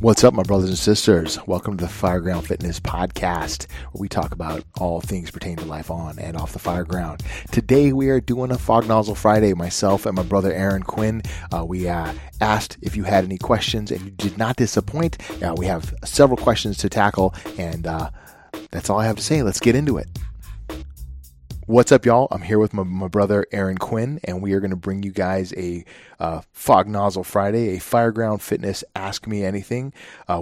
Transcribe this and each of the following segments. What's up, my brothers and sisters? Welcome to the Fireground Fitness Podcast, where we talk about all things pertaining to life on and off the fireground. Today, we are doing a Fog Nozzle Friday. Myself and my brother, Aaron Quinn, we asked if you had any questions, and you did not disappoint. We have several questions to tackle, and that's all I have to say. Let's get into it. What's up, y'all? I'm here with my brother, Aaron Quinn, and we are going to bring you guys a Fog Nozzle Friday, a Fireground Fitness Ask Me Anything.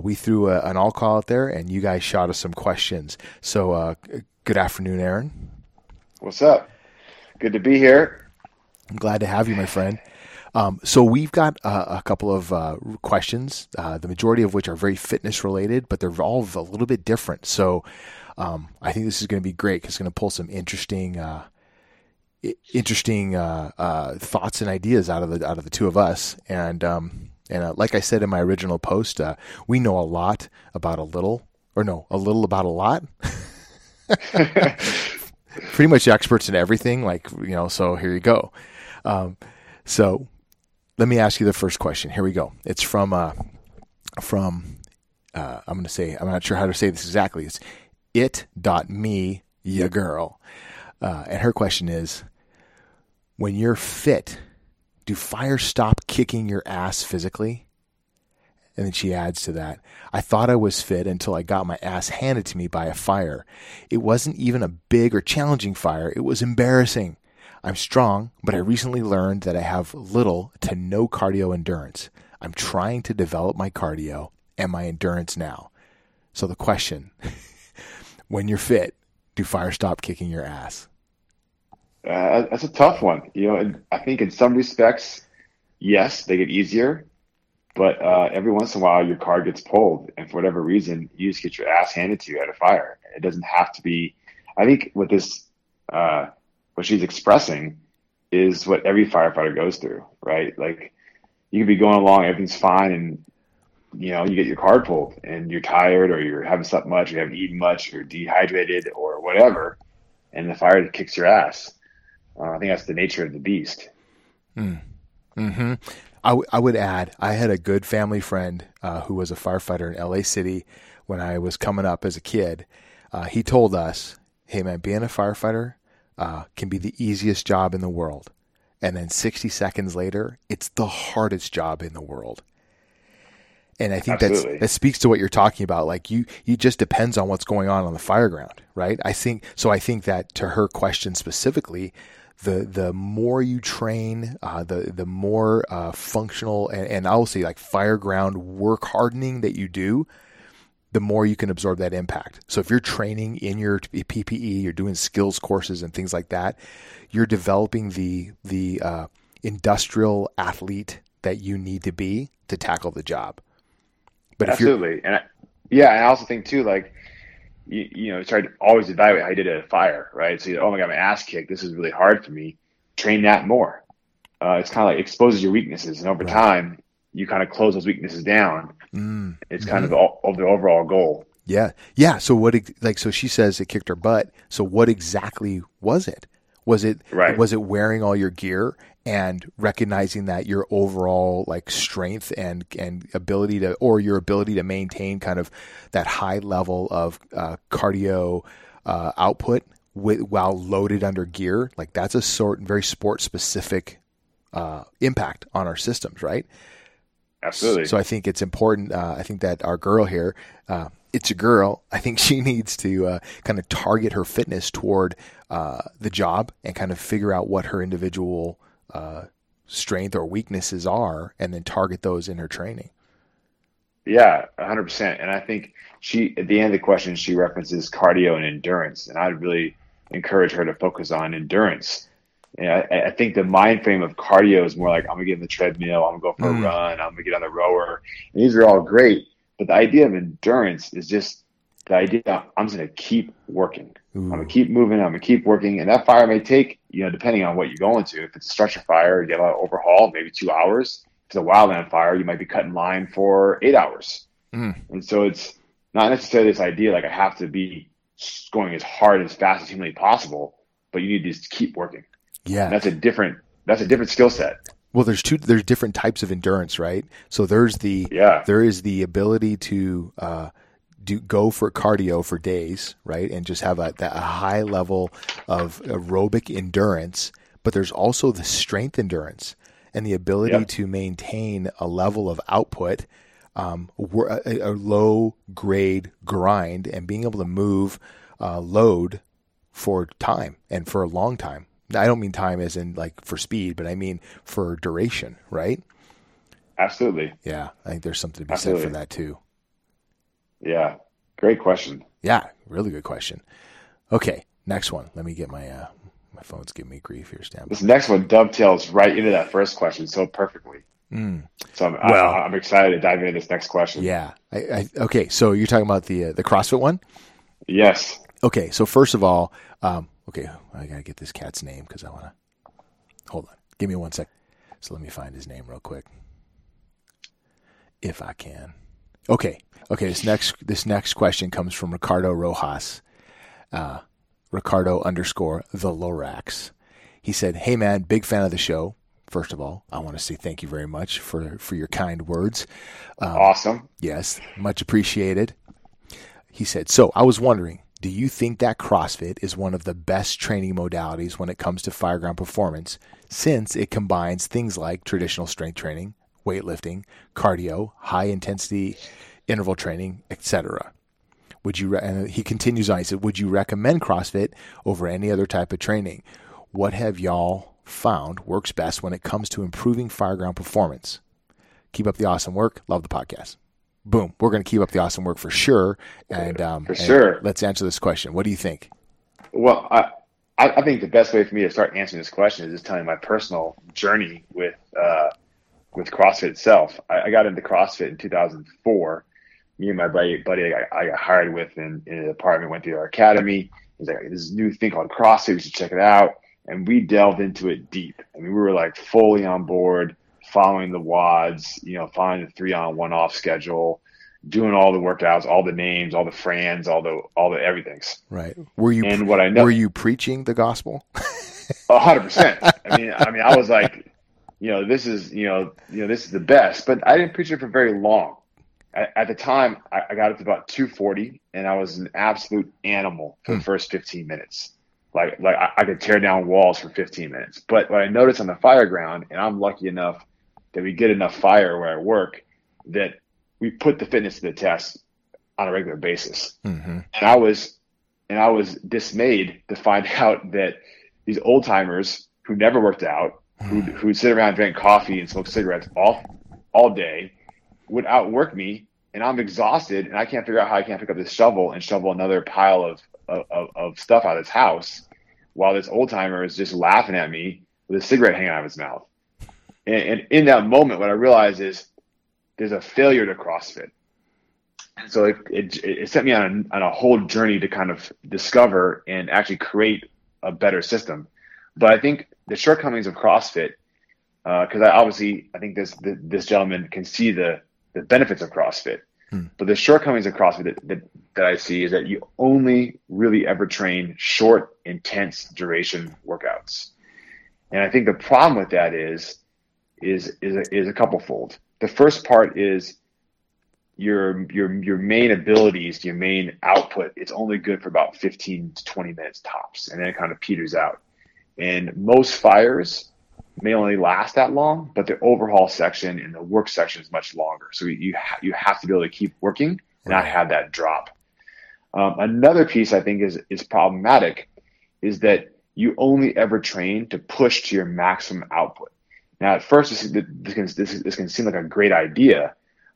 We threw an all call out there, and you guys shot us some questions. So good afternoon, Aaron. What's up? Good to be here. I'm glad to have you, my friend. So we've got a couple of questions, the majority of which are very fitness related, but they're all a little bit different. So I think this is going to be great because it's going to pull some interesting thoughts and ideas out of the two of us. And like I said in my original post, we know a lot about a little about a lot. Pretty much experts in everything, So here you go. So let me ask you the first question. Here we go. It's from I'm going to say, I'm not sure how to say this exactly. It's it.me, ya girl. And her question is, when you're fit, do fire stop kicking your ass physically? And then she adds to that, I thought I was fit until I got my ass handed to me by a fire. It wasn't even a big or challenging fire. It was embarrassing. I'm strong, but I recently learned that I have little to no cardio endurance. I'm trying to develop my cardio and my endurance now. So the question... When you're fit, do fire stop kicking your ass? That's a tough one. I think in some respects, yes, they get easier. But every once in a while, your car gets pulled. And for whatever reason, you just get your ass handed to you at a fire. It doesn't have to be. I think what this, what she's expressing is what every firefighter goes through, right? Like, you could be going along, everything's fine, and you get your car pulled and you're tired or you're haven't slept much, or you haven't eaten much, or dehydrated or whatever. And the fire kicks your ass. I think that's the nature of the beast. Mm-hmm. I would add, I had a good family friend who was a firefighter in LA City when I was coming up as a kid. He told us, hey man, being a firefighter can be the easiest job in the world. And then 60 seconds later, it's the hardest job in the world. And I think that speaks to what you're talking about. Like you just depends on what's going on the fireground, right? I think that to her question specifically, the more you train, the more functional and I will say like fireground work hardening that you do, the more you can absorb that impact. So if you're training in your PPE, you're doing skills courses and things like that, you're developing the industrial athlete that you need to be to tackle the job. But absolutely. And I also think too, like, you try to always evaluate how you did at a fire, right? So, oh my God, my ass kicked. This is really hard for me. Train that more. It's kind of like exposes your weaknesses. And over time, you kind of close those weaknesses down. It's kind of the overall goal. Yeah. Yeah. So so she says it kicked her butt. So what exactly was it? Was it wearing all your gear and recognizing that your overall like strength and ability to, or your ability to maintain kind of that high level of cardio output while loaded under gear? Like that's a very sport specific impact on our systems, right? Absolutely. So I think it's important. I think that our girl here, it's a girl. I think she needs to kind of target her fitness toward the job and kind of figure out what her individual strength or weaknesses are, and then target those in her training. Yeah, 100%. And I think at the end of the question, she references cardio and endurance. And I'd really encourage her to focus on endurance. And I think the mind frame of cardio is more like, I'm going to get in the treadmill, I'm going to go for a run, I'm going to get on the rower. And these are all great. But the idea of endurance is just the idea of, I'm just going to keep working. I'm going to keep moving. I'm going to keep working. And that fire may take, depending on what you're going to, if it's a structure fire, you get an overhaul, maybe 2 hours. If it's a wildland fire, you might be cutting line for 8 hours. And so it's not necessarily this idea, like I have to be going as hard, as fast as humanly possible, but you need to just keep working. Yeah. And that's a different skill set. Well, there's different types of endurance, right? So there is the ability to go for cardio for days, right? And just have a high level of aerobic endurance, but there's also the strength endurance and the ability to maintain a level of output, a low grade grind, and being able to move load for time and for a long time. I don't mean time as in like for speed, but I mean for duration, right? Absolutely. Yeah. I think there's something to be said for that too. Yeah. Great question. Yeah. Really good question. Okay. Next one. Let me get my, my phone's giving me grief here, Stan. This next one dovetails right into that first question so perfectly. Mm. So I'm excited to dive into this next question. Yeah. Okay. So you're talking about the CrossFit one? Yes. Okay. So first of all, okay. I got to get this cat's name because I want to hold on. Give me 1 sec. So let me find his name real quick. If I can. Okay. Okay. This next question comes from Ricardo Rojas, Ricardo _ the Lorax. He said, "Hey man, big fan of the show. First of all, I want to say thank you very much for your kind words." Awesome. Yes. Much appreciated. He said, "So I was wondering, do you think that CrossFit is one of the best training modalities when it comes to fireground performance, since it combines things like traditional strength training, weightlifting, cardio, high-intensity interval training, etc.? Would you?" And he continues on. He said, "Would you recommend CrossFit over any other type of training? What have y'all found works best when it comes to improving fireground performance? Keep up the awesome work. Love the podcast." Boom. We're going to keep up the awesome work for sure. And let's answer this question. What do you think? Well, I think the best way for me to start answering this question is just telling my personal journey with CrossFit itself. I got into CrossFit in 2004. Me and my buddy I got hired with in an apartment, went through our academy. He's like, "This new thing called CrossFit, we should check it out." And we delved into it deep. I mean, we were like fully on board, following the WODs, following the 3-on-1-off schedule, doing all the workouts, all the names, all the frans, all the everything's. Right. Were you were you preaching the gospel? 100%. I mean, I was like, this is the best, but I didn't preach it for very long. At the time, I got up to about 240, and I was an absolute animal for the first 15 minutes. Like I could tear down walls for 15 minutes. But what I noticed on the fireground, and I'm lucky enough that we get enough fire where I work, that we put the fitness to the test on a regular basis. Mm-hmm. And I was dismayed to find out that these old timers who never worked out, who'd sit around and drank coffee and smoke cigarettes all day, would outwork me, and I'm exhausted, and I can't figure out how I can't pick up this shovel and shovel another pile of stuff out of his house, while this old timer is just laughing at me with a cigarette hanging out of his mouth. And in that moment, what I realized is there's a failure to CrossFit. And so it sent me on a whole journey to kind of discover and actually create a better system. But I think the shortcomings of CrossFit, because I think this gentleman can see the benefits of CrossFit. But the shortcomings of CrossFit that I see is that you only really ever train short, intense duration workouts. And I think the problem with that is a couplefold. The first part is your main abilities, your main output, it's only good for about 15 to 20 minutes tops, and then it kind of peters out. And most fires may only last that long, but the overhaul section and the work section is much longer. So you have to be able to keep working and not have that drop. Another piece I think is problematic is that you only ever train to push to your maximum output. Now, at first, this can seem like a great idea,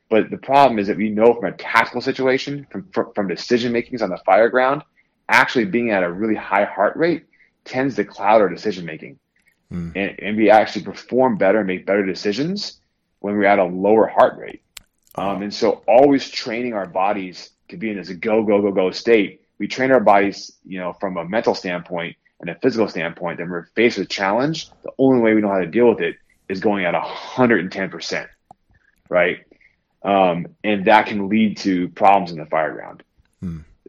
but the problem is that we know from a tactical situation, from decision makings on the fireground, actually being at a really high heart rate tends to cloud our decision making. And we actually perform better and make better decisions when we're at a lower heart rate. And so always training our bodies to be in this go, go, go, go state. We train our bodies, from a mental standpoint and a physical standpoint, that when we're faced with a challenge, the only way we know how to deal with it is going at 110%, right? And that can lead to problems in the fireground.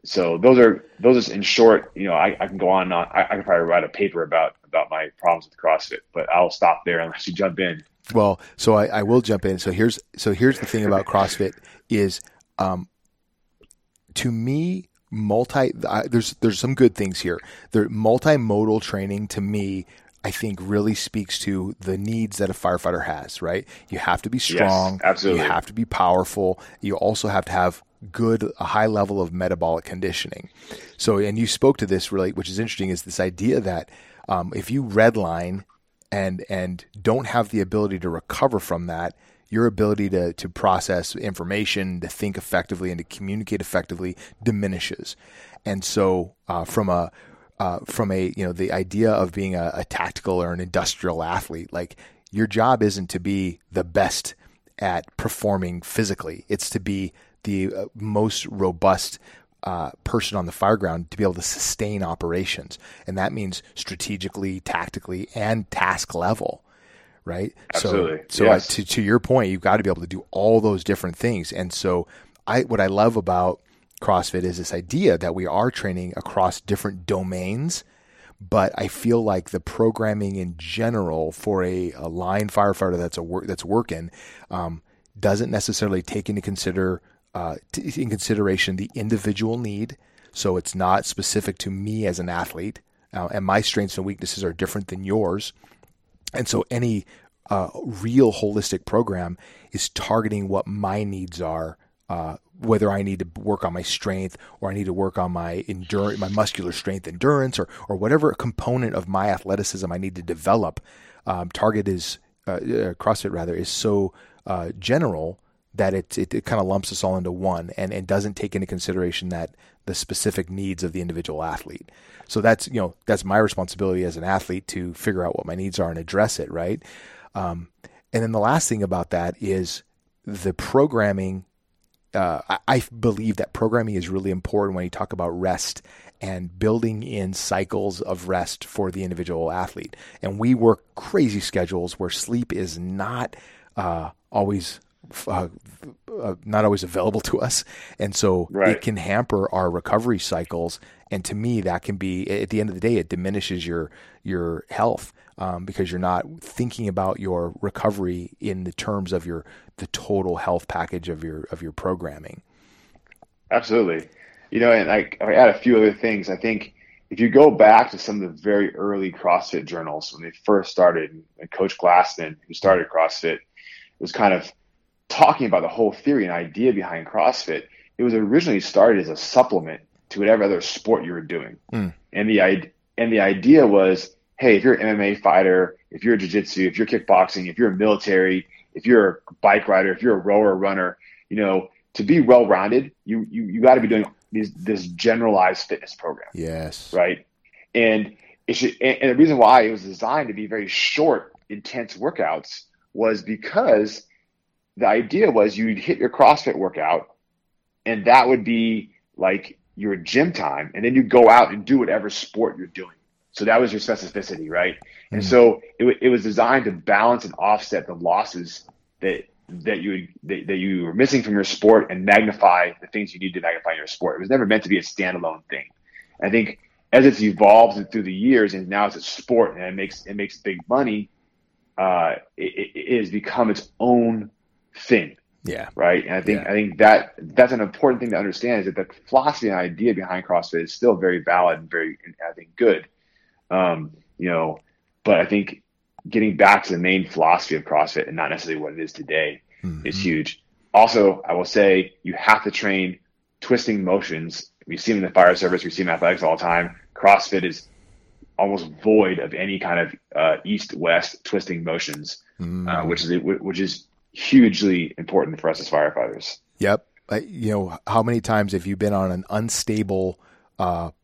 So those are in short, I can go on and on. I can probably write a paper about my problems with CrossFit, but I'll stop there unless you jump in. Well, so I will jump in. So here's the thing about CrossFit is, to me, there's some good things here. The multimodal training to me, I think, really speaks to the needs that a firefighter has, right? You have to be strong. Yes, absolutely. You have to be powerful. You also have to have a high level of metabolic conditioning. So, and you spoke to this really, which is interesting, is this idea that if you redline and don't have the ability to recover from that, your ability to process information, to think effectively and to communicate effectively diminishes. And so from a, you know, the idea of being a tactical or an industrial athlete, like your job isn't to be the best at performing physically. It's to be the most robust person on the fireground to be able to sustain operations. And that means strategically, tactically, and task level, right? Absolutely. So yes. To your point, you've got to be able to do all those different things. And so what I love about CrossFit is this idea that we are training across different domains, but I feel like the programming in general for a line firefighter that's working doesn't necessarily take into consideration the individual need. So it's not specific to me as an athlete, and my strengths and weaknesses are different than yours. And so any real holistic program is targeting what my needs are, whether I need to work on my strength or I need to work on my endurance, my muscular strength, endurance, or whatever component of my athleticism I need to develop. CrossFit rather is so general that it kind of lumps us all into one and doesn't take into consideration that the specific needs of the individual athlete. So that's my responsibility as an athlete to figure out what my needs are and address it. Right. And then the last thing about that is the programming. I believe that programming is really important when you talk about rest and building in cycles of rest for the individual athlete. And we work crazy schedules where sleep is not always available to us. And so It can hamper our recovery cycles. And to me, that can be, at the end of the day, it diminishes your health because you're not thinking about your recovery in the terms of the total health package of your programming. Absolutely. You know, and I add a few other things. I think if you go back to some of the very early CrossFit journals, when they first started, like Coach Glassman, who started CrossFit, was kind of talking about the whole theory and idea behind CrossFit. It was originally started as a supplement to whatever other sport you were doing. Mm. And the idea was, hey, if you're an MMA fighter, if you're a jiu-jitsu, if you're kickboxing, if you're a military, if you're a bike rider, if you're a rower, runner, you know, to be well-rounded, you got to be doing this generalized fitness program. Yes. Right. And and the reason why it was designed to be very short, intense workouts was because the idea was you'd hit your CrossFit workout and that would be like your gym time. And then you go out and do whatever sport you're doing. So that was your specificity, right? Mm-hmm. And so it was designed to balance and offset the losses that you were missing from your sport and magnify the things you need to magnify in your sport. It was never meant to be a standalone thing. I think as it's evolved through the years and now it's a sport and it makes big money, it has become its own thing. Yeah. Right. And I think that's an important thing to understand is that the philosophy and idea behind CrossFit is still very valid and very, I think, good. You know, but I think getting back to the main philosophy of CrossFit and not necessarily what it is today is huge. Also, I will say you have to train twisting motions. We see them in the fire service. We see them in athletics all the time. CrossFit is almost void of any kind of east-west twisting motions, which is hugely important for us as firefighters. Yep. You know, how many times have you been on an unstable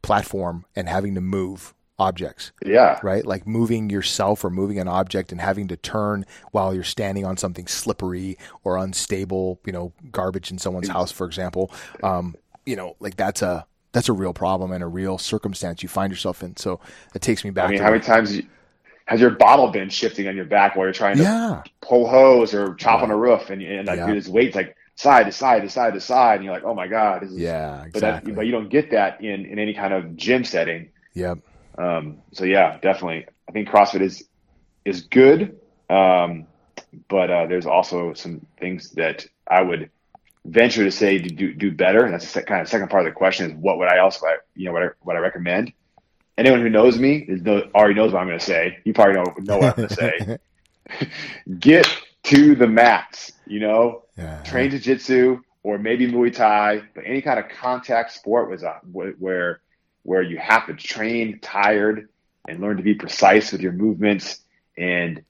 platform and having to move objects? Yeah. Right? Like moving yourself or moving an object and having to turn while you're standing on something slippery or unstable, you know, garbage in someone's house, for example. You know, like that's a real problem and a real circumstance you find yourself in. So it takes me back. I mean, how many times has your bottle been shifting on your back while you're trying to pull hose or chop on a roof and like this weight's like side to side to side to side. And you're like, oh my God. This is, exactly. But you don't get that in any kind of gym setting. Yep. So yeah, definitely. I think CrossFit is good. But there's also some things that I would venture to say to do better. And that's the kind of second part of the question is what would I also, what I recommend. Anyone who knows me already knows what I'm going to say. You probably know what I'm going to say. Get to the mats, train jiu-jitsu or maybe Muay Thai, but any kind of contact sport was where you have to train tired and learn to be precise with your movements. And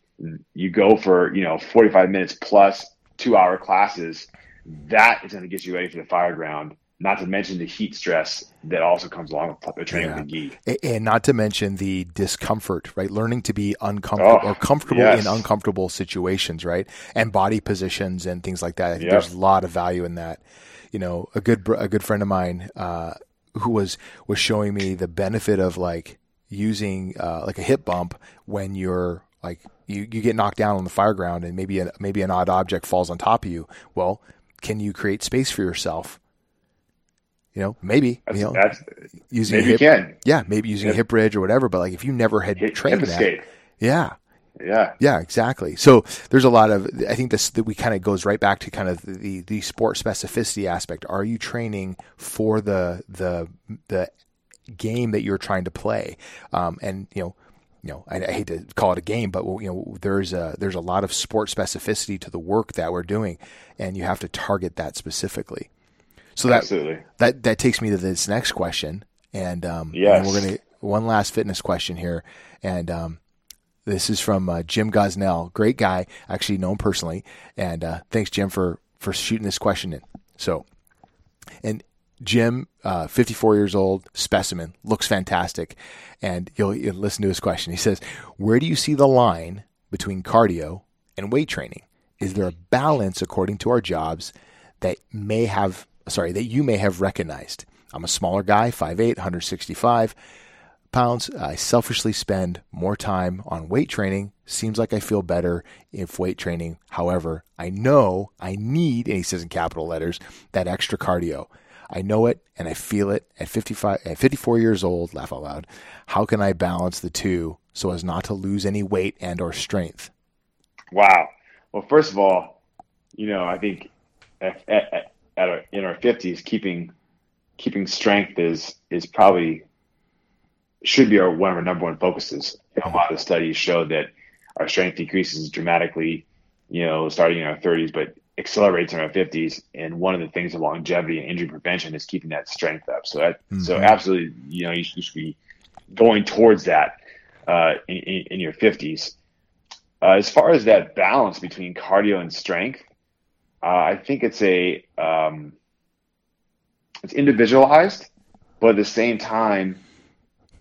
you go for, 45 minutes plus 2-hour classes. That is going to get you ready for the Fireground. Not to mention the heat stress that also comes along with training with the gi. And not to mention the discomfort, right? Learning to be uncomfortable or comfortable in uncomfortable situations, right? And body positions and things like that. I think there's a lot of value in that. A good friend of mine who was showing me the benefit of like using like a hip bump when you're like you get knocked down on the Fireground and maybe an odd object falls on top of you. Well, can you create space for yourself? Maybe using a hip bridge or whatever, but like if you never had trained hip escape. Yeah, exactly. So there's a lot of, I think this, that we kind of goes right back to kind of the sport specificity aspect. Are you training for the game that you're trying to play? I hate to call it a game, but there's a lot of sport specificity to the work that we're doing, and you have to target that specifically. So that takes me to this next question, and we're gonna one last fitness question here, and this is from Jim Gosnell, great guy, actually know him personally, and thanks Jim for shooting this question in. So, and Jim, 54 years old, specimen, looks fantastic, and you'll listen to his question. He says, "Where do you see the line between cardio and weight training? Is there a balance according to our jobs that you may have recognized? I'm a smaller guy, 5'8", 165 pounds. I selfishly spend more time on weight training. Seems like I feel better if weight training. However, I know I need," and he says in capital letters, "that extra cardio. I know it and I feel it at 54 years old, laugh out loud. How can I balance the two so as not to lose any weight and or strength?" Wow. Well, first of all, I think in our 50s, keeping strength is probably should be one of our number one focuses. A lot of the studies show that our strength decreases dramatically, starting in our 30s, but accelerates in our 50s. And one of the things of longevity and injury prevention is keeping that strength up. So so absolutely, you should be going towards that in your 50s. As far as that balance between cardio and strength, I think it's it's individualized, but at the same time,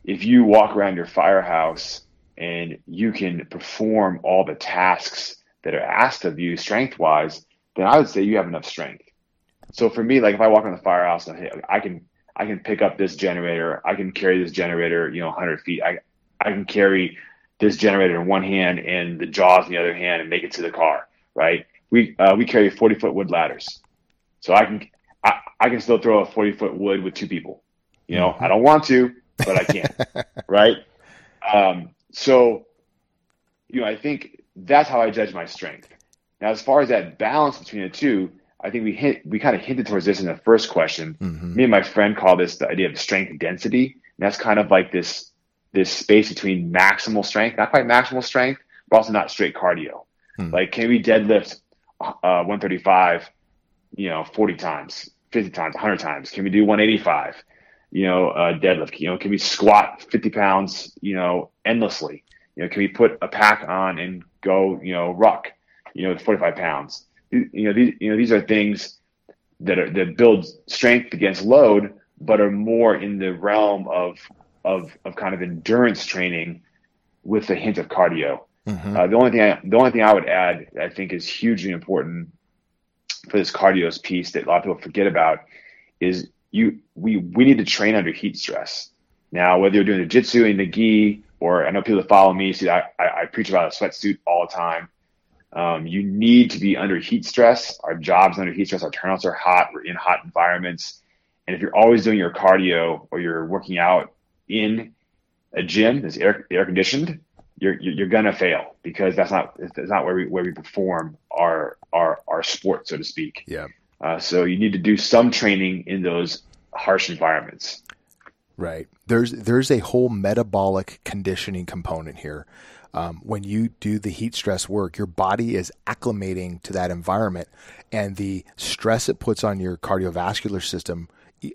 if you walk around your firehouse and you can perform all the tasks that are asked of you strength-wise, then I would say you have enough strength. So for me, like if I walk in the firehouse and I can pick up this generator, I can carry this generator, 100 feet. I can carry this generator in one hand and the jaws in the other hand and make it to the car, right? We carry 40-foot wood ladders, so I can still throw a 40-foot wood with two people. I don't want to, but I can, right? I think that's how I judge my strength. Now, as far as that balance between the two, I think we kind of hinted towards this in the first question. Mm-hmm. Me and my friend call this the idea of strength density, and that's kind of like this space between maximal strength, not quite maximal strength, but also not straight cardio. Mm-hmm. Like, can we deadlift 135, 40 times, 50 times, 100 times? Can we do 185, deadlift? Can we squat 50 pounds, endlessly? Can we put a pack on and go, ruck, 45 pounds? These are things that build strength against load, but are more in the realm of kind of endurance training with a hint of cardio. Mm-hmm. The only thing I would add, I think, is hugely important for this cardio's piece that a lot of people forget about is we need to train under heat stress. Now, whether you're doing the jiu-jitsu and the gi, or I know people that follow me see I preach about a sweatsuit all the time. You need to be under heat stress. Our jobs under heat stress. Our turnouts are hot. We're in hot environments, and if you're always doing your cardio or you're working out in a gym that's air conditioned, you're gonna fail, because it's not where we perform our sport, so to speak. Yeah. So you need to do some training in those harsh environments. Right. There's a whole metabolic conditioning component here. When you do the heat stress work, your body is acclimating to that environment, and the stress it puts on your cardiovascular system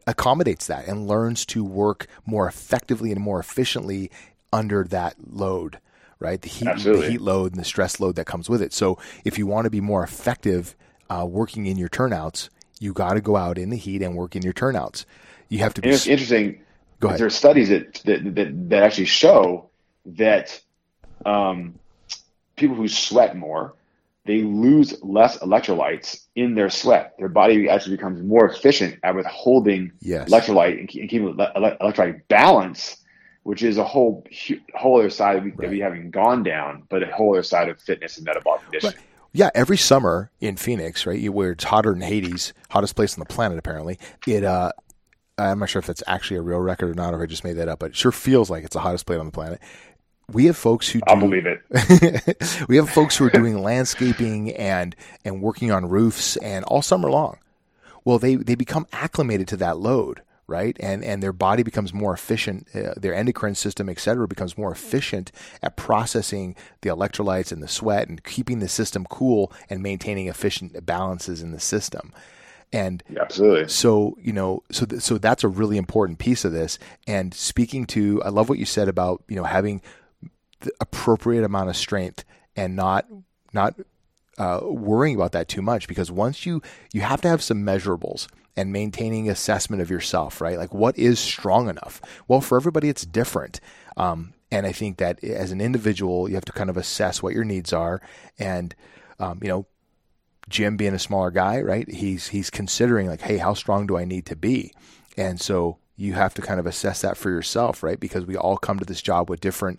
accommodates that and learns to work more effectively and more efficiently under that load, right? The heat load and the stress load that comes with it. So if you want to be more effective working in your turnouts, you got to go out in the heat and work in your turnouts. You have to be. And it's interesting. Go ahead. There are studies that actually show that people who sweat more, they lose less electrolytes in their sweat. Their body actually becomes more efficient at withholding electrolyte and keeping electrolyte balance, which is a whole other side that we haven't gone down, but a whole other side of fitness and metabolic conditioning. Right. Yeah, every summer in Phoenix, right, where it's hotter than Hades, hottest place on the planet apparently, I'm not sure if that's actually a real record or not, or if I just made that up, but it sure feels like it's the hottest place on the planet. We have folks who do, I'll believe it. We have folks who are doing landscaping and working on roofs and all summer long. Well, they become acclimated to that load, right? And their body becomes more efficient, their endocrine system, et cetera, becomes more efficient at processing the electrolytes and the sweat and keeping the system cool and maintaining efficient balances in the system. And yeah, absolutely. So, so that's a really important piece of this. And speaking to, I love what you said about, having the appropriate amount of strength and not worrying about that too much, because once you have to have some measurables and maintaining assessment of yourself, right? Like, what is strong enough? Well, for everybody, it's different. And I think that as an individual, you have to kind of assess what your needs are. And, Jim being a smaller guy, right? He's considering like, hey, how strong do I need to be? And so you have to kind of assess that for yourself, right? Because we all come to this job with different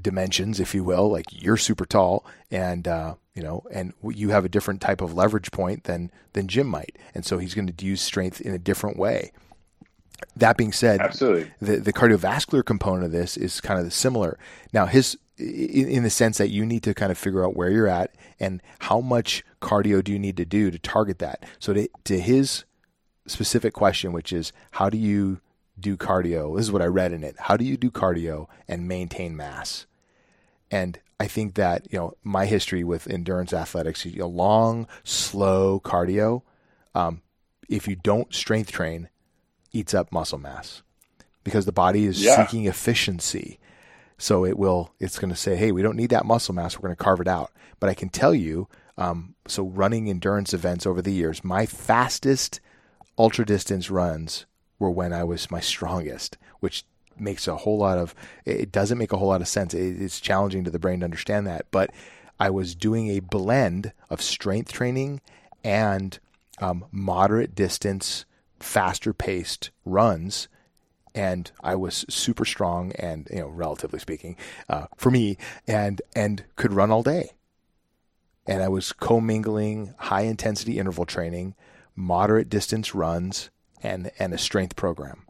dimensions, if you will. Like, you're super tall, and and you have a different type of leverage point than Jim might, and so he's going to use strength in a different way. That being said, absolutely, the cardiovascular component of this is kind of similar. Now, in the sense that you need to kind of figure out where you're at and how much cardio do you need to do to target that. So to his specific question, which is, how do you do cardio? This is what I read in it. How do you do cardio and maintain mass? And I think that, my history with endurance athletics, a long, slow cardio, if you don't strength train, eats up muscle mass, because the body is seeking efficiency. So it's going to say, hey, we don't need that muscle mass. We're going to carve it out. But I can tell you, so running endurance events over the years, my fastest ultra distance runs were when I was my strongest, which makes it doesn't make a whole lot of sense. It's challenging to the brain to understand that, but I was doing a blend of strength training and moderate distance, faster paced runs. And I was super strong and, relatively speaking, for me, and could run all day. And I was commingling high intensity interval training, moderate distance runs, and a strength program.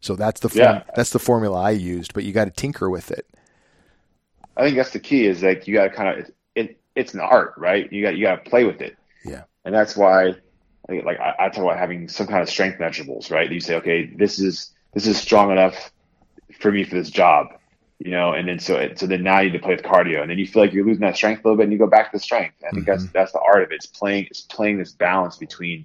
So that's that's the formula I used, but you got to tinker with it. I think that's the key, is like, you got to kind of, it's an art, right? You got to play with it. Yeah. And that's why, like, I talk about having some kind of strength measurables, right? You say, okay, this is strong enough for me for this job, and then so then now you need to play with cardio, and then you feel like you're losing that strength a little bit, and you go back to the strength. I think that's the art of it. It's playing this balance between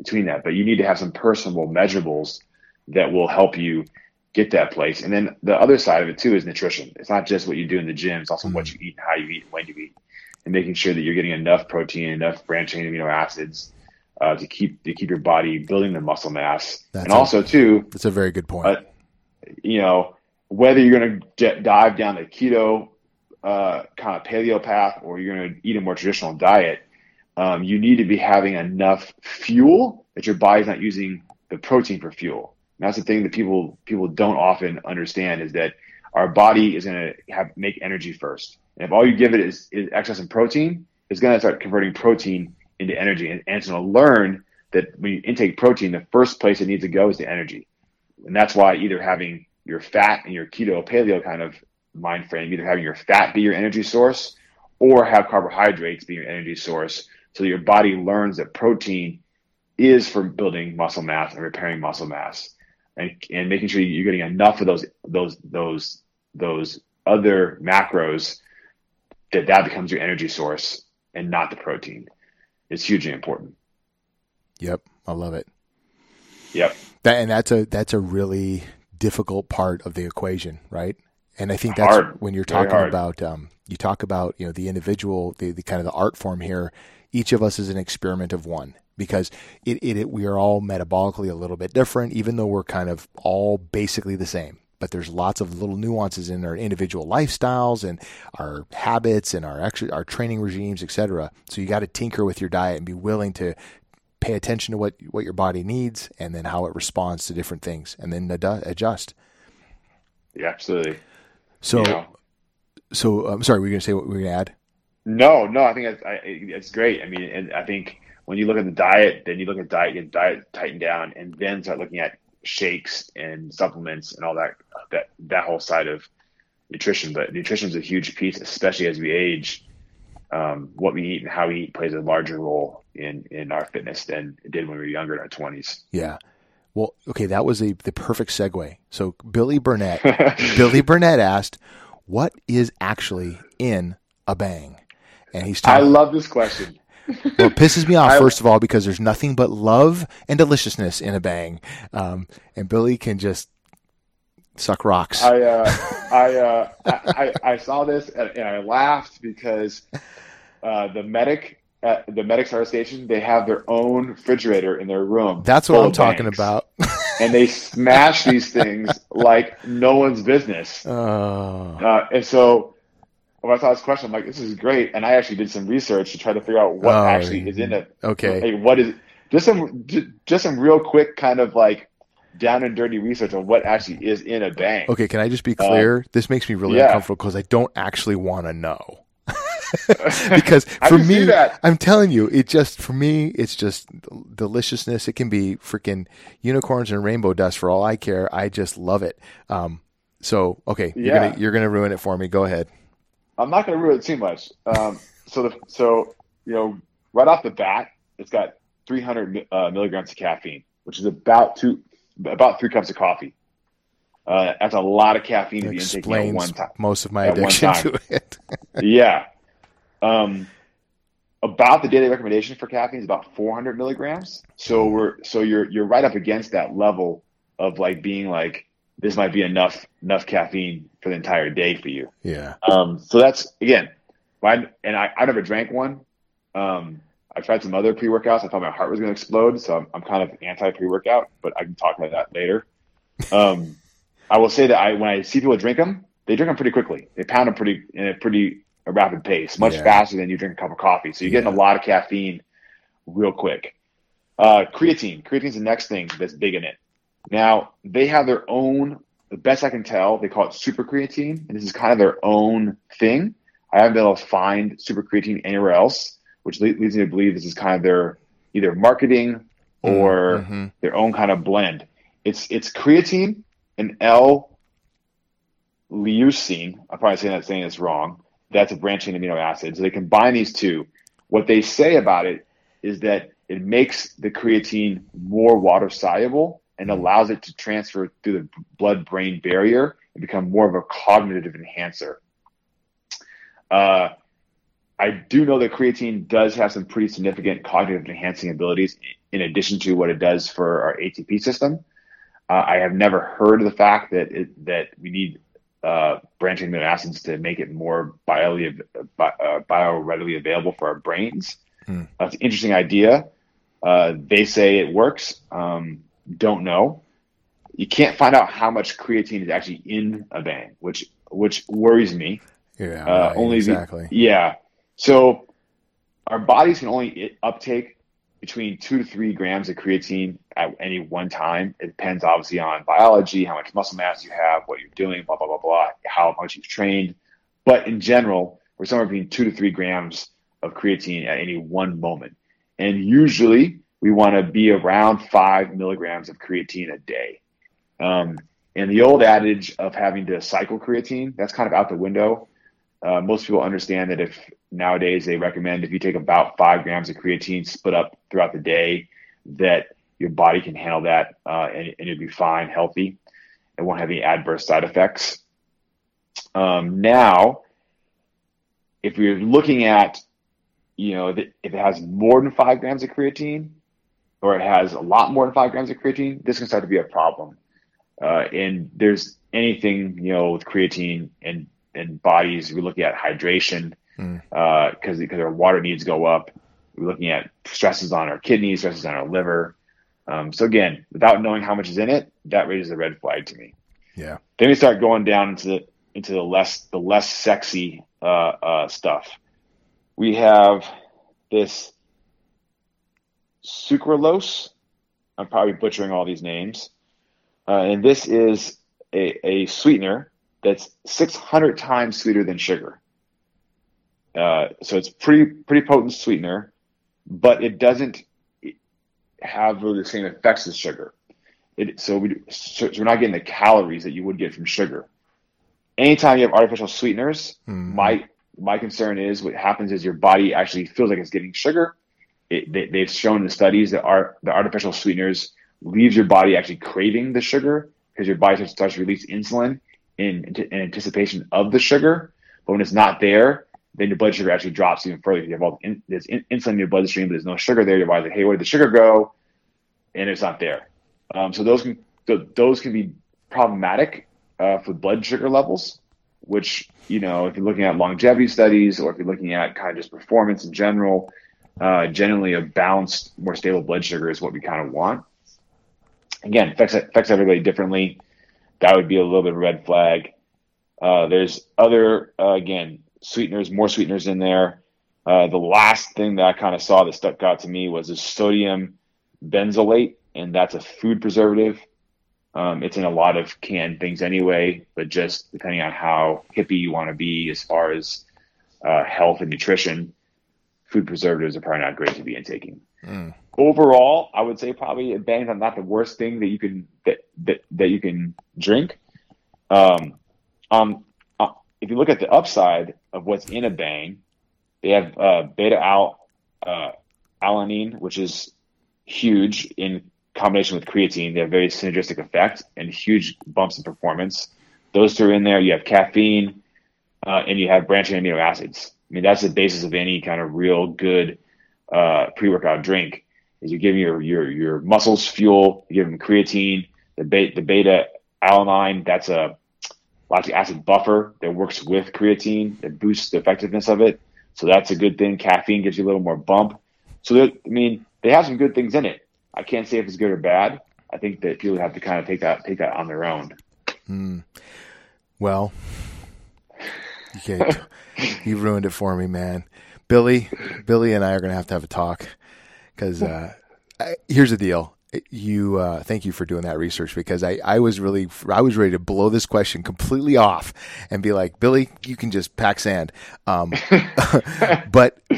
that, but you need to have some personable measurables that will help you get that place. And then the other side of it too is nutrition. It's not just what you do in the gym; it's also what you eat, and how you eat, and when you eat, and making sure that you're getting enough protein, enough branched-chain amino acids. To keep your body building the muscle mass. That's a very good point. Whether you're going to dive down the keto kind of paleo path, or you're going to eat a more traditional diet, you need to be having enough fuel that your body's not using the protein for fuel. And that's the thing that people don't often understand, is that our body is going to make energy first. And if all you give it is excess in protein, it's going to start converting protein into energy, and it's going to learn that when you intake protein, the first place it needs to go is to energy. And that's why either having your fat and your keto paleo kind of mind frame, either having your fat be your energy source or have carbohydrates be your energy source, so that your body learns that protein is for building muscle mass and repairing muscle mass, and making sure you're getting enough of those other macros that becomes your energy source and not the protein. It's hugely important. Yep. I love it. Yep. That's a really difficult part of the equation, right? And I think that's hard. When you're talking about, you talk about, you know, the individual, the kind of the art form here, each of us is an experiment of one, because we are all metabolically a little bit different, even though we're kind of all basically the same. But there's lots of little nuances in our individual lifestyles and our habits and our training regimes, et cetera. So you got to tinker with your diet and be willing to pay attention to what your body needs and then how it responds to different things, and then adjust. Yeah, absolutely. So, so I'm sorry, were you going to say what we were going to add? No, I think it's great. I mean, and I think when you look at the diet, then you look at diet tightened down, and then start looking at shakes and supplements and all that whole side of nutrition. But nutrition is a huge piece, especially as we age. What we eat and how we eat plays a larger role in our fitness than it did when we were younger in our 20s. Yeah. Well, okay. That was the perfect segue. So Billy Burnett asked, what is actually in a bang? And he's talking. I love this question. Well, it pisses me off, first of all, because there's nothing but love and deliciousness in a bang. And Billy can just suck rocks. I saw this and I laughed because the medics at our station, they have their own refrigerator in their room. That's what I'm talking about. And they smash these things like no one's business. Oh. And so when I saw this question, I'm like, this is great. And I actually did some research to try to figure out what actually is in it. Okay. Like, what is just some real quick kind of like down and dirty research on what actually is in a bang. Okay. Can I just be clear? This makes me really uncomfortable because I don't actually want to know. Because for me, I'm telling you, it's just deliciousness. It can be freaking unicorns and rainbow dust for all I care. I just love it. So, okay. You're going to ruin it for me. Go ahead. I'm not going to ruin it too much. So you know, right off the bat, it's got 300 milligrams of caffeine, which is about 3 cups of coffee. That's a lot of caffeine to be intaking at one time. Most of my addiction to it. Yeah. About the daily recommendation for caffeine is about 400 milligrams. So you're right up against that level of like being like, this might be enough caffeine for the entire day for you. Yeah. So that's, again, I never drank one. I tried some other pre-workouts. I thought my heart was going to explode. So I'm kind of anti pre-workout, but I can talk about that later. I will say that when I see people drink them, they drink them pretty quickly. They pound them in a pretty rapid pace, much faster than you drink a cup of coffee. So you're getting a lot of caffeine real quick. Creatine. Creatine's the next thing that's big in it. Now, they have their own, the best I can tell, they call it super creatine, and this is kind of their own thing. I haven't been able to find super creatine anywhere else, which leads me to believe this is kind of their either marketing or their own kind of blend. It's creatine and L-leucine. I'm probably saying this wrong. That's a branching amino acid. So they combine these two. What they say about it is that it makes the creatine more water soluble and allows it to transfer through the blood-brain barrier and become more of a cognitive enhancer. I do know that creatine does have some pretty significant cognitive enhancing abilities in addition to what it does for our ATP system. I have never heard of the fact that we need branching amino acids to make it more bio-readily available for our brains. That's an interesting idea. They say it works. Don't know. You can't find out how much creatine is actually in a bang, which worries me. Yeah, exactly. So our bodies can only uptake between 2 to 3 grams of creatine at any one time. It depends obviously on biology, how much muscle mass you have, what you're doing, blah, blah, blah, blah, how much you've trained. But in general, we're somewhere between 2 to 3 grams of creatine at any one moment. And usually we want to be around 5 milligrams of creatine a day. And the old adage of having to cycle creatine, that's kind of out the window. Most people understand that if nowadays they recommend if you take about 5 grams of creatine split up throughout the day, that your body can handle that and you'll be fine, healthy. It won't have any adverse side effects. Now, if you're looking at, you know, if it has more than 5 grams of creatine or it has a lot more than 5 grams of creatine, this can start to be a problem. And there's anything, you know, with creatine and bodies, we're looking at hydration because our water needs go up. We're looking at stresses on our kidneys, stresses on our liver. So again, without knowing how much is in it, that raises a red flag to me. Yeah. Then we start going down into the less sexy stuff. We have this sucralose. I'm probably butchering all these names. And this is a sweetener that's 600 times sweeter than sugar. So it's pretty potent sweetener, but it doesn't have really the same effects as sugar. So we're not getting the calories that you would get from sugar. Anytime you have artificial sweeteners, my concern is what happens is your body actually feels like it's getting sugar. They've shown in the studies that the artificial sweeteners leaves your body actually craving the sugar because your body starts to release insulin in anticipation of the sugar. But when it's not there, then your blood sugar actually drops even further. If you have all there's insulin in your bloodstream, but there's no sugar there, your body's like, hey, where did the sugar go? And it's not there. So those can be problematic for blood sugar levels, which, you know, if you're looking at longevity studies or if you're looking at kind of just performance in general, generally a balanced, more stable blood sugar is what we kind of want. Again, affects everybody differently. That would be a little bit of a red flag. There's other, again, sweeteners, more sweeteners in there. The last thing that I kind of saw that stuck out to me was the sodium benzoate, and that's a food preservative. It's in a lot of canned things anyway, but just depending on how hippie you want to be as far as health and nutrition, food preservatives are probably not great to be intaking. Overall, I would say probably Bang's not the worst thing that you can that you can drink. If you look at the upside of what's in a Bang, they have beta alanine, which is huge in combination with creatine. They have very synergistic effects and huge bumps in performance. Those two are in there. You have caffeine, and you have branching amino acids. I mean, that's the basis of any kind of real good pre-workout drink. Is you give your muscles fuel, you give them creatine, the beta alanine. That's a lactic acid buffer that works with creatine that boosts the effectiveness of it. So that's a good thing. Caffeine gives you a little more bump. So they have some good things in it. I can't say if it's good or bad. I think that people have to kind of take that on their own. Well, you can't. You ruined it for me, man. Billy and I are going to have a talk because here's the deal. Thank you for doing that research because I was ready to blow this question completely off and be like, Billy, you can just pack sand. But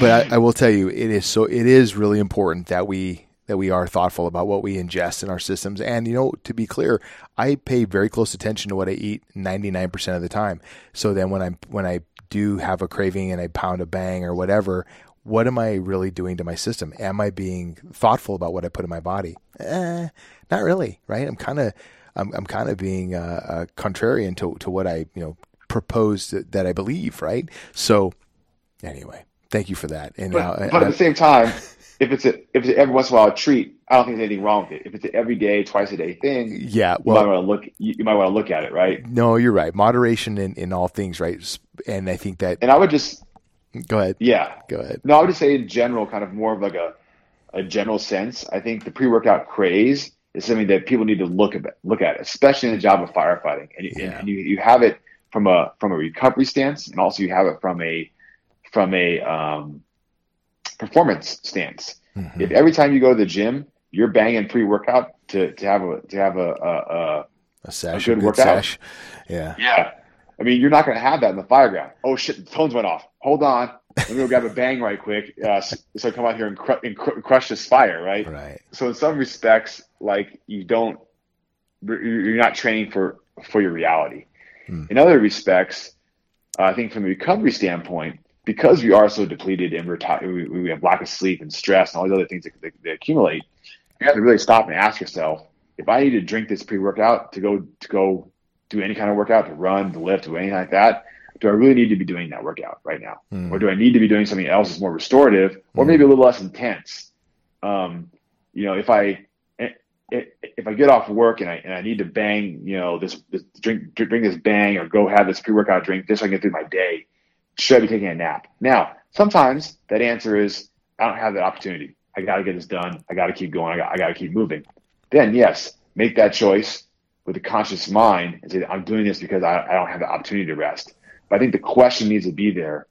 I will tell you, it is really important that we are thoughtful about what we ingest in our systems. And, you know, to be clear, I pay very close attention to what I eat 99% of the time. So then when I do have a craving and I pound a Bang or whatever, what am I really doing to my system? Am I being thoughtful about what I put in my body? Not really, right? I'm kind of being contrarian to what I, you know, propose that I believe, right? So anyway, thank you for that. And but at the same time, if it's every once in a while a treat, I don't think there's anything wrong with it. If it's an everyday, twice a day thing, yeah, well, you might want to look at it, right? No, you're right. Moderation in all things, right? And I think that, and I would just go ahead. Yeah, go ahead. No, I would just say in general, kind of more of like a general sense. I think the pre-workout craze is something that people need to look at, especially in the job of firefighting. And you have it from a recovery stance, and also you have it from a performance stance. Mm-hmm. If every time you go to the gym, you're banging pre-workout to have a good workout. Sesh. Yeah. Yeah. I mean, you're not going to have that in the fireground. Oh shit. The phones went off. Hold on. Let me go grab a Bang right quick. So I come out here and crush this fire. Right. So in some respects, like you're not training for for your reality. In other respects, I think from a recovery standpoint, because we are so depleted and we have lack of sleep and stress and all these other things that accumulate, you have to really stop and ask yourself, if I need to drink this pre-workout to go do any kind of workout, to run, to lift, to anything like that, do I really need to be doing that workout right now? Or do I need to be doing something else that's more restorative or maybe a little less intense? If I get off work and I need to bang, this drink this Bang or go have this pre-workout drink just so I can get through my day, should I be taking a nap? Now, sometimes that answer is, I don't have that opportunity. I got to get this done. I got to keep going. I got to keep moving. Then yes, make that choice with a conscious mind and say, I'm doing this because I don't have the opportunity to rest. But I think the question needs to be there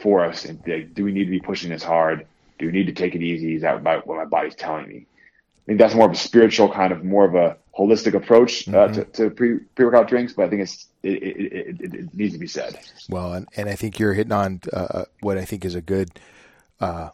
for us. And do we need to be pushing this hard? Do we need to take it easy? Is that what my body's telling me? I think that's more of a spiritual kind of, more of a holistic approach to pre-workout drinks, but I think it needs to be said. Well, and I think you're hitting on what I think is a good kind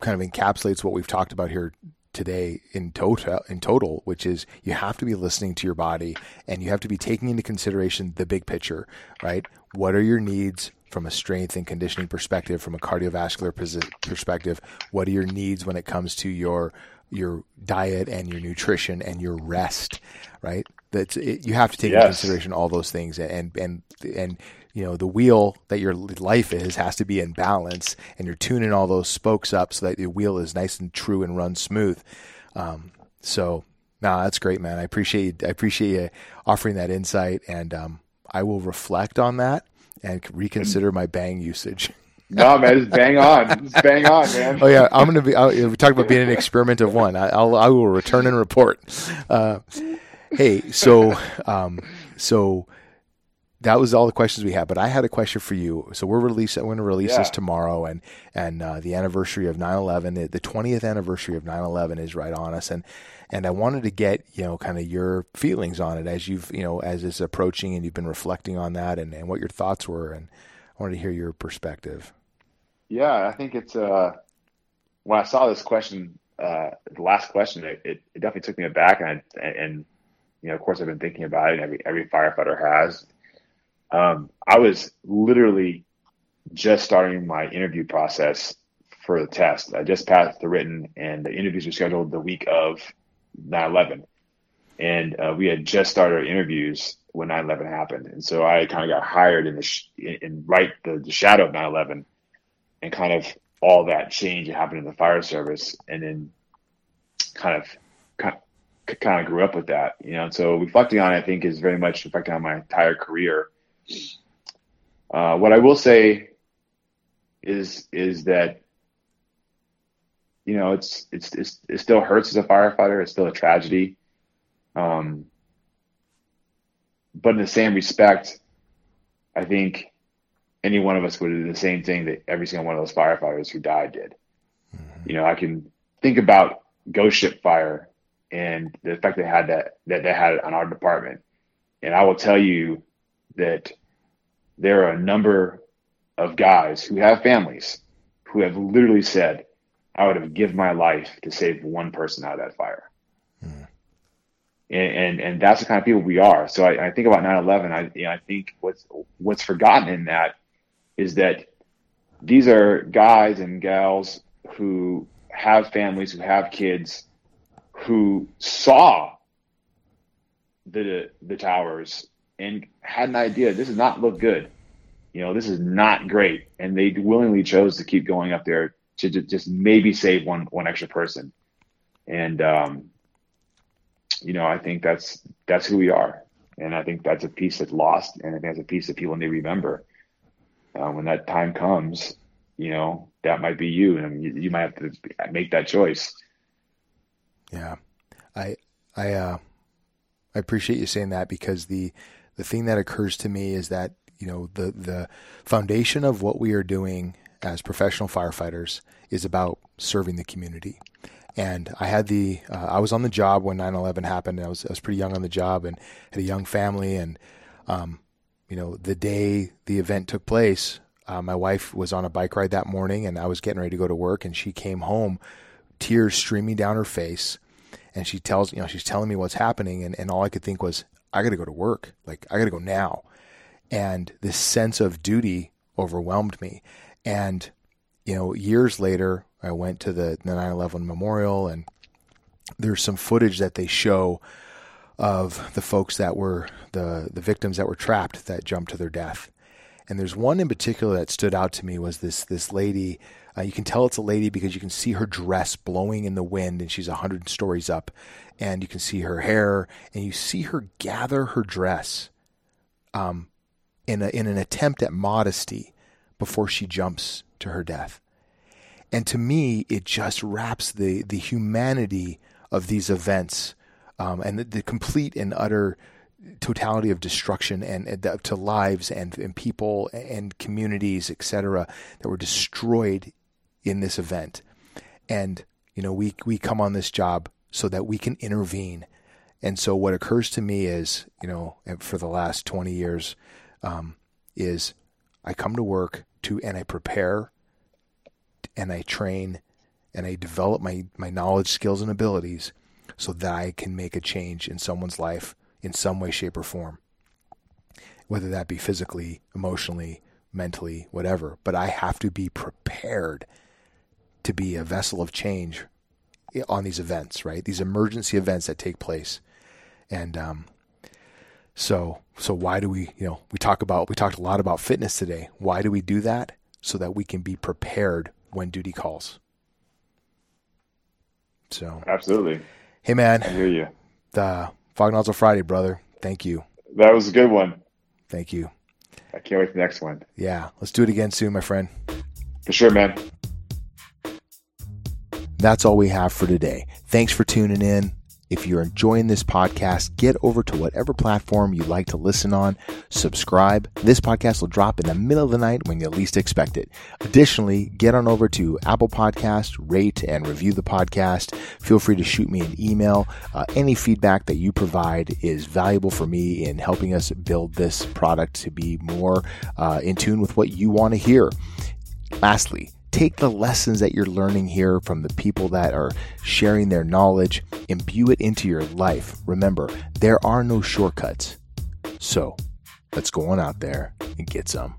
of encapsulates what we've talked about here today in total, which is you have to be listening to your body and you have to be taking into consideration the big picture, right? What are your needs from a strength and conditioning perspective, from a cardiovascular perspective? What are your needs when it comes to your diet and your nutrition and your rest, right? You have to take into consideration all those things, and the wheel that your life has to be in balance, and you're tuning all those spokes up so that the wheel is nice and true and runs smooth. That's great, man. I appreciate you offering that insight, and I will reflect on that and reconsider my Bang usage. No, man, just bang on. Just bang on, man. Oh, yeah. We talked about being an experiment of one. I will return and report. So that was all the questions we had, but I had a question for you. So I'm going to release this tomorrow, and the anniversary of 9/11, the 20th anniversary of 9/11 is right on us. And I wanted to get, kind of your feelings on it as you've, as it's approaching and you've been reflecting on that and what your thoughts were, and I wanted to hear your perspective. Yeah, I think it's when I saw this question, the last question, it definitely took me aback, and of course I've been thinking about it, and every firefighter has. I was literally just starting my interview process for the test. I just passed the written, and the interviews were scheduled the week of 9/11, and we had just started our interviews when 9/11 happened. And so I kind of got hired in the shadow of 9/11, and kind of all that change that happened in the fire service. And then kind of grew up with that, And so reflecting on it, I think, is very much reflecting on my entire career. What I will say is that, it still hurts as a firefighter. It's still a tragedy. But in the same respect, I think any one of us would do the same thing that every single one of those firefighters who died did. Mm-hmm. I can think about Ghost Ship Fire and the effect they had that they had on our department. And I will tell you that there are a number of guys who have families who have literally said, I would have given my life to save one person out of that fire. Mm-hmm. And that's the kind of people we are. So I think about 9/11. I think what's forgotten in that is that these are guys and gals who have families, who have kids, who saw the towers and had an idea. This does not look good. This is not great. And they willingly chose to keep going up there to just maybe save one extra person. And, I think that's who we are. And I think that's a piece that's lost. And I think that's a piece that people need to remember when that time comes, that might be you. And you might have to make that choice. Yeah. I appreciate you saying that, because the thing that occurs to me is that, the foundation of what we are doing as professional firefighters is about serving the community. And I had I was on the job when 9/11 happened. I was pretty young on the job and had a young family. And, the day the event took place, my wife was on a bike ride that morning, and I was getting ready to go to work, and she came home, tears streaming down her face. And she's telling me what's happening. And all I could think was, I got to go to work. Like, I got to go now. And this sense of duty overwhelmed me. And, you know, years later, I went to the 9/11 memorial, and there's some footage that they show of the folks that were the victims that were trapped that jumped to their death. And there's one in particular that stood out to me was this lady. You can tell it's a lady because you can see her dress blowing in the wind, and she's 100 stories up, and you can see her hair, and you see her gather her dress in an attempt at modesty before she jumps to her death. And to me, it just wraps the humanity of these events and the complete and utter totality of destruction and to lives and people and communities, etc., that were destroyed in this event. And, you know, we come on this job so that we can intervene. And so what occurs to me is, you know, for the last 20 years, is I come to work and I prepare and I train and I develop my knowledge, skills, and abilities so that I can make a change in someone's life in some way, shape, or form, whether that be physically, emotionally, mentally, whatever. But I have to be prepared to be a vessel of change on these events, right? These emergency events that take place. And so why do we, you know, we talked a lot about fitness today. Why do we do that? So that we can be prepared when duty calls. So absolutely. Hey man, I hear you. Fog Nozzle Friday, brother. Thank you. That was a good one. Thank you. I can't wait for the next one. Yeah. Let's do it again soon, my friend. For sure, man. That's all we have for today. Thanks for tuning in. If you're enjoying this podcast, get over to whatever platform you like to listen on, subscribe. This podcast will drop in the middle of the night when you least expect it. Additionally, get on over to Apple Podcasts, rate and review the podcast. Feel free to shoot me an email. Any feedback that you provide is valuable for me in helping us build this product to be more in tune with what you want to hear. Lastly, take the lessons that you're learning here from the people that are sharing their knowledge, imbue it into your life. Remember, there are no shortcuts. So let's go on out there and get some.